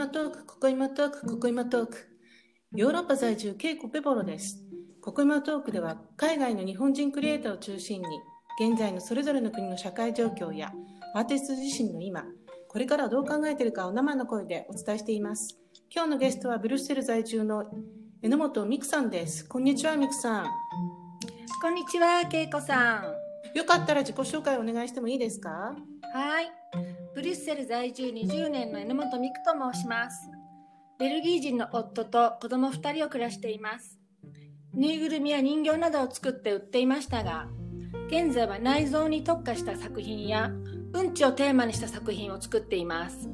今トーク、ここ今トーク、ここ今トーク。ヨーロッパ在住 K コペボロです。ここ今トークでは海外の日本人クリエイターを中心に現在のそれぞれの国の社会状況やアーティスト自身の今、これからをどう考えているかを生の声でお伝えしています。今日のゲストはブリュッセル在住の榎本美久さんです。こんにちは、美久さん。こんにちは、K子さん。よかったら自己紹介をお願いしてもいいですか？はい、ブリュッセル在住20年の榎本美久と申します。ベルギー人の夫と子供2人を暮らしています。ぬいぐるみや人形などを作って売っていましたが、現在は内臓に特化した作品やうんちをテーマにした作品を作っています。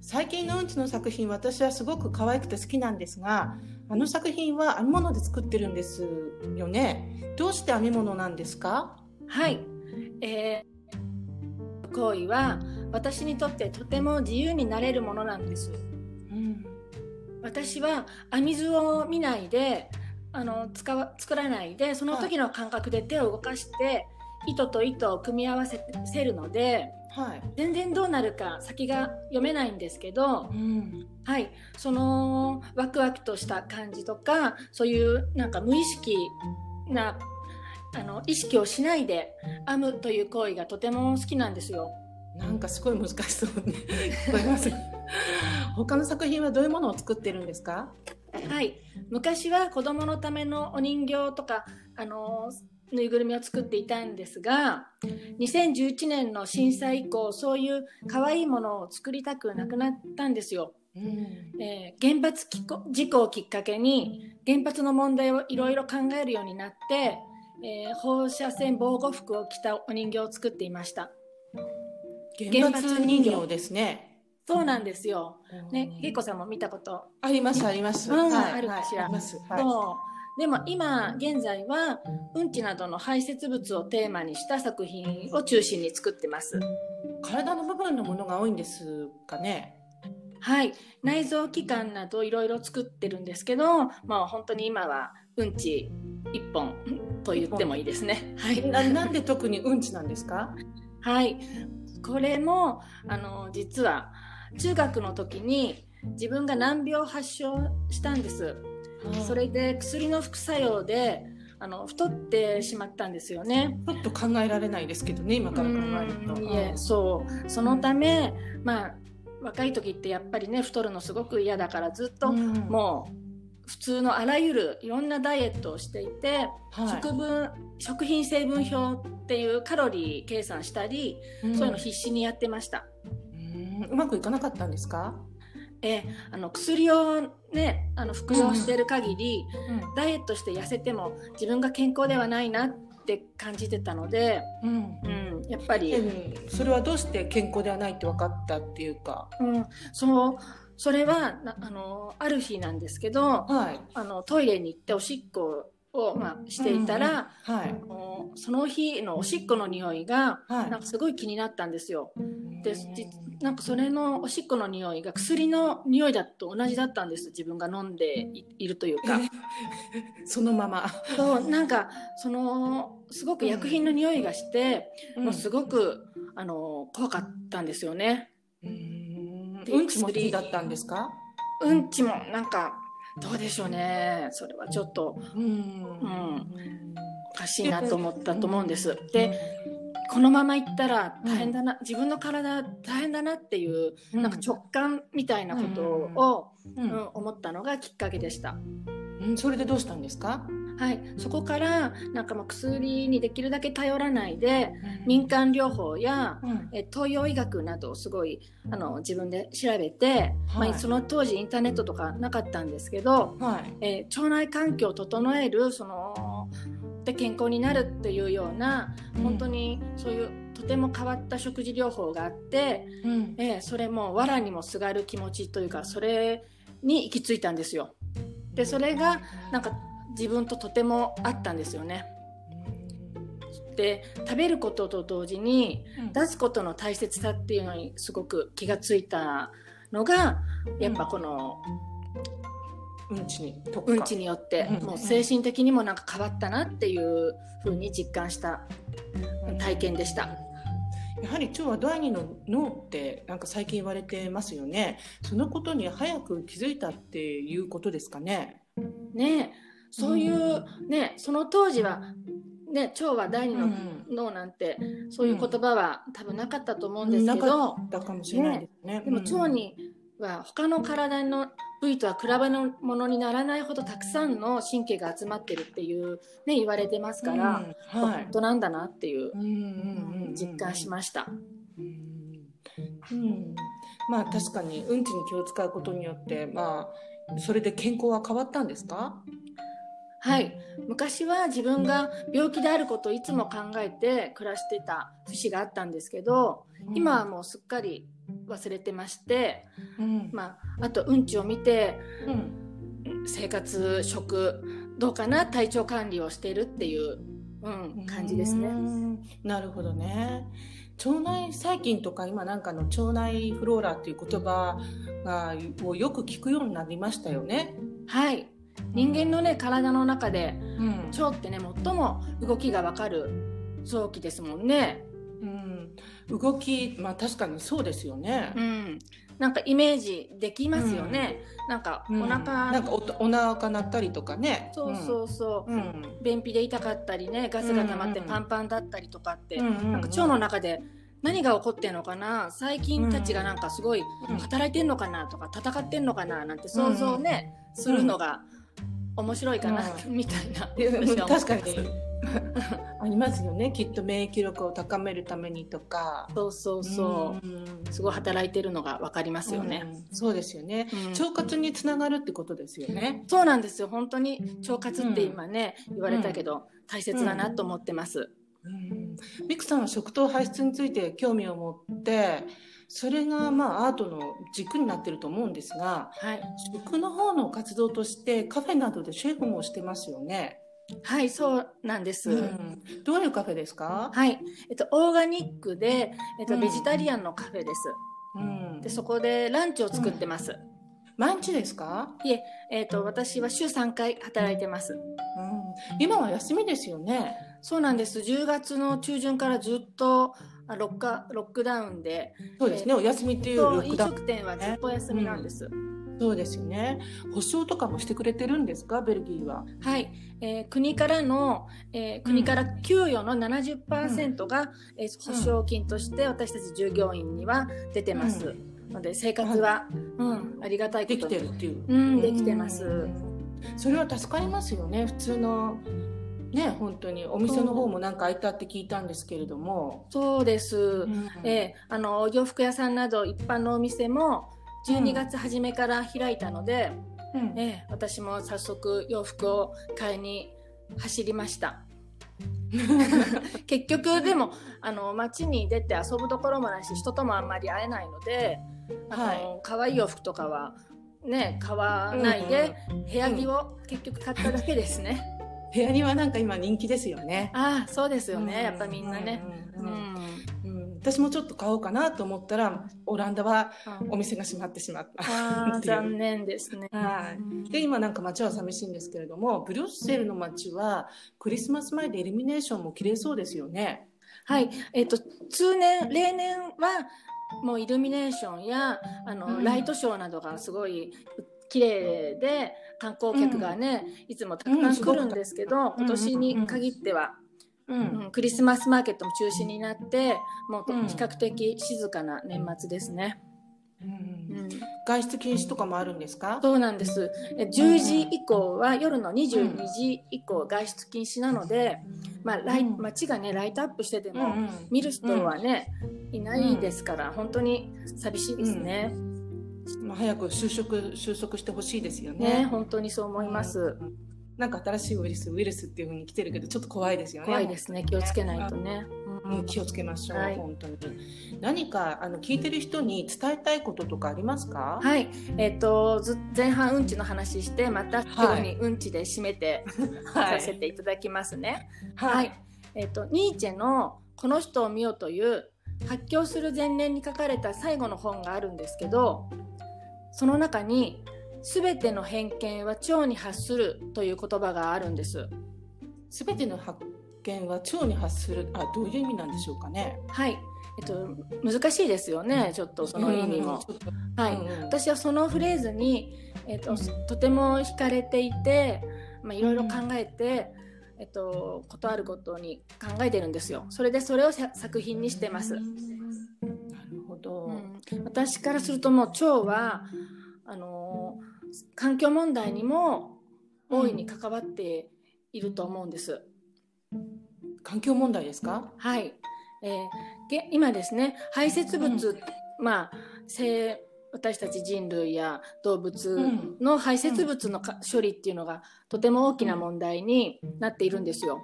最近のうんちの作品、私はすごく可愛くて好きなんですが、あの作品は編み物で作ってるんですよね。どうして編み物なんですか？はい、行為は私にとってとても自由になれるものなんです、私は編み図を見ないで作らないで、その時の感覚で手を動かして、はい、糸と糸を組み合わせるので、はい、全然どうなるか先が読めないんですけど、はい、そのワクワクとした感じとか、そういうなんか無意識な意識をしないで編むという行為がとても好きなんですよ。なんかすごい難しそうに聞こえます他の作品はどういうものを作ってるんですか？はい、昔は子どものためのお人形とかぬいぐるみを作っていたんですが、2011年の震災以降、そういう可愛いものを作りたくなくなったんですよ、原発事故をきっかけに原発の問題をいろいろ考えるようになって、放射線防護服を着たお人形を作っていました。原発人形ですね。そうなんですよ、けいこさんも見たことあります？あります、あるかしら、はい、でも今現在はうんちなどの排泄物をテーマにした作品を中心に作ってます。体の部分のものが多いんですかね？はい、内臓器官などいろいろ作ってるんですけど、まあ、本当に今はうんち1本と言ってもいいですね、はい、なんで特にうんちなんですか？はい、これも実は中学の時に自分が難病を発症したんです。それで薬の副作用で太ってしまったんですよね。ちょっと考えられないですけどね、今から考えると。そのため、まあ、若い時ってやっぱりね、太るのすごく嫌だから、ずっともう普通のあらゆるいろんなダイエットをしていて、食品成分表っていうカロリー計算したり、そういうの必死にやってました。うまくいかなかったんですか？薬を、ね、服用している限り、ダイエットして痩せても自分が健康ではないなって感じてたので、やっぱり、それはどうして健康ではないって分かったっていうか、それはある日なんですけど、トイレに行っておしっこを、していたら、その日のおしっこの匂いが、なんかすごい気になったんですよ。でなんかそれのおしっこの匂いが薬の匂いだと同じだったんです。自分が飲んでいるというかそのままなんかすごく薬品の匂いがして、もうすごく怖かったんですよね。うんちもだったんですか？うんちもなんかどうでしょうね、それはちょっとおかしいなと思ったと思うんです。でこのままいったら大変だな、自分の体大変だなっていう、なんか直感みたいなことを、思ったのがきっかけでした。それでどうしたんですか？はい、そこからなんかもう薬にできるだけ頼らないで、民間療法や、東洋医学などをすごい自分で調べて、その当時インターネットとかなかったんですけど、腸内環境を整える健康になるっていうような、本当にそういうとても変わった食事療法があって、それも藁にもすがる気持ちというか、それに行き着いたんですよ。でそれがなんか自分ととても合ったんですよね。で食べることと同時に出すことの大切さっていうのにすごく気がついたのが、やっぱこのうんちによって、もう精神的にもなんか変わったなっていう風に実感した体験でした。やはり腸は第二の脳ってなんか最近言われてますよね。そのことに早く気づいたっていうことですかね。ね、そういう、ね、その当時は、ね、腸は第二の脳なんて、そういう言葉は多分なかったと思うんですけど、なかったかもしれないですね。でも腸には他の体の部位とは比べのものにならないほどたくさんの神経が集まってるっていう、ね、言われてますから、本当なんだなっていう、実感しました。まあ確かにうんちに気を使うことによって、まあ、それで健康は変わったんですか？はい、昔は自分が病気であることをいつも考えて暮らしてた節があったんですけど、今はもうすっかり忘れてまして、まあ、あとうんちを見て、生活、食、どうかな、体調管理をしているっていう、感じですね。なるほどね。腸内細菌とか今なんかの腸内フローラっていう言葉をよく聞くようになりましたよね。はい。人間のね体の中で、腸ってね最も動きが分かる臓器ですもんね。動き、まあ確かにそうですよね。なんかイメージできますよね。なんかお腹、なんかお腹鳴ったりとかね。そうそうそう。便秘で痛かったりね、ガスが溜まってパンパンだったりとかって、なんか腸の中で何が起こってんのかな、細菌たちがなんかすごい働いてんのかなとか戦ってんのかななんて想像ねするのが。面白いかな、みたいな。確かにありますよね。きっと免疫力を高めるためにとか。そうそうそう。すごい働いてるのが分かりますよね。そうですよね。腸活につながるってことですよね。そうなんですよ。本当に腸活って今ね、言われたけど大切だなと思ってます。ミクさんは食と排出について興味を持って、それがまあアートの軸になっていると思うんですが、食の方の活動としてカフェなどでシェフもしてますよね。はい、そうなんです。どういうカフェですか？はい、オーガニックで、ベジタリアンのカフェです。で、そこでランチを作ってます。毎日ですか？いえ、私は週3回働いてます。今は休みですよね。そうなんです。10月の中旬からずっとロックダウンで、そうですね、お休みっていうロックダウン、飲食店はずっとお休みなんです。そうですよね。保証とかもしてくれてるんですか、ベルギーは？はい、国から給与の 70% が、保証金として私たち従業員には出てます。ので生活は、ありがたいことできてるっていう。できてます。それは助かりますよね。普通の。ね、本当にお店の方もなんか開いたって聞いたんですけれども。そうです、お洋服屋さんなど一般のお店も12月初めから開いたので、私も早速洋服を買いに走りました結局でも街に出て遊ぶところもないし人ともあんまり会えないので、可愛い洋服とかは、ね、買わないで、部屋着を結局買っただけですね部屋にはなんか今人気ですよね。ああ、そうですよね。やっぱみんなね。私もちょっと買おうかなと思ったら、オランダはお店が閉まってしまった。残念ですね。で、今なんか街は寂しいんですけれども、ブリュッセルの街はクリスマス前でイルミネーションも綺麗そうですよね。はい。例年はもうイルミネーションや、ライトショーなどがすごい、綺麗で観光客がね、いつもたくさん来るんですけど、今年に限っては、クリスマスマーケットも中止になって、もう比較的静かな年末ですね。外出禁止とかもあるんですか？そうなんです。10時以降は夜の22時以降外出禁止なので、街がねライトアップしてても見る人はねいないですから、本当に寂しいですね。早く収束してほしいですよね。本当にそう思います。なんか新しいウイルスっていう風に来てるけど、ちょっと怖いですよね。怖いですね。気をつけないとね。気をつけましょう。本当に。何か聞いてる人に伝えたいこととかありますか？はい。前半うんちの話して、また最後にうんちで締めてさせていただきますね。はい。ニーチェのこの人を見よという発狂する前年に書かれた最後の本があるんですけど。その中に全ての偏見は腸に発するという言葉があるんです。全ての発見は腸に発する、どういう意味なんでしょうかね。はい、難しいですよね、ちょっとその意味も、うん、はい、うん、私はそのフレーズに、とても惹かれていて、いろいろ考えて、ことあることに考えてるんですよ。それでそれを作品にしてます。なるほど、うん、私からするともう蝶は環境問題にも大いに関わっていると思うんです、うん、環境問題ですか？はい、今ですね、排泄物、うん、私たち人類や動物の排泄物の処理っていうのがとても大きな問題になっているんですよ、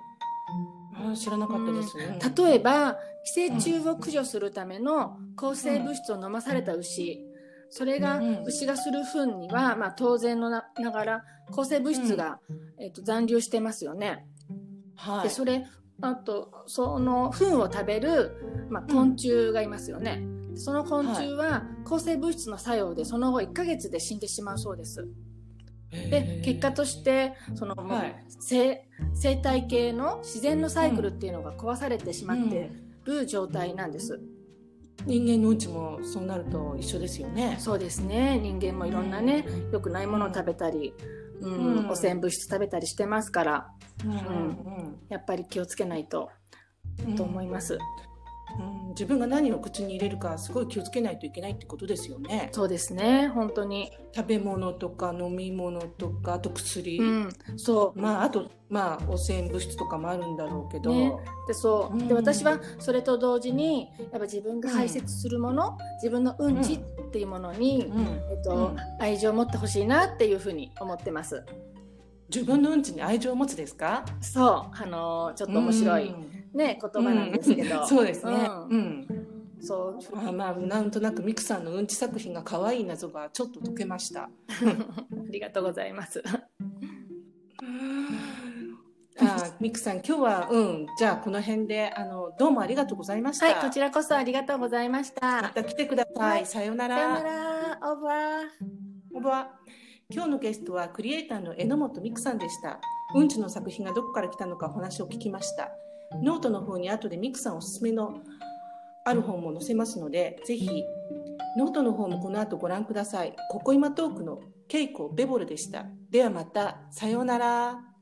うんうん、知らなかったですね、うん、例えば寄生虫を駆除するための抗生物質を飲まされた牛、それが牛がする糞には、当然の ながら抗生物質が、残留してますよね、はい、でそれあとその糞を食べる、昆虫がいますよね、うん、その昆虫は抗生物質の作用でその後1ヶ月で死んでしまうそうです。で結果としてその、生態系の自然のサイクルっていうのが壊されてしまってる状態なんです、うん、人間のうちもそうなると一緒ですよね。そうですね、人間もいろんなね、良くないものを食べたり、うん、汚染物質食べたりしてますから、うんうんうん、やっぱり気をつけないと、と思います、うん、自分が何を口に入れるかすごい気をつけないといけないってことですよね。そうですね、本当に食べ物とか飲み物とかあと薬、うん、そう、あと、汚染物質とかもあるんだろうけど、ね、でそう、うん、で私はそれと同時にやっぱ自分が排泄するもの、自分のうんちっていうものに、愛情を持ってほしいなっていうふうに思ってます。自分のうんちに愛情を持つですか？そう、ちょっと面白い、ね、言葉なんですけど、そうですね、なんとなくミクさんのうんち作品が可愛い謎がちょっと解けましたありがとうございますミクさん、今日は、じゃあこの辺でどうもありがとうございました。はい、こちらこそありがとうございました。また来てください、はい、さようなら。さようなら、オーバーオーバー。今日のゲストはクリエイターの榎本美久さんでした。うんちの作品がどこから来たのかお話を聞きました。ノートの方に後で美久さんおすすめのある本も載せますので、ぜひノートの方もこの後ご覧ください。ここ今トークのケイコ・ベボルでした。ではまた、さようなら。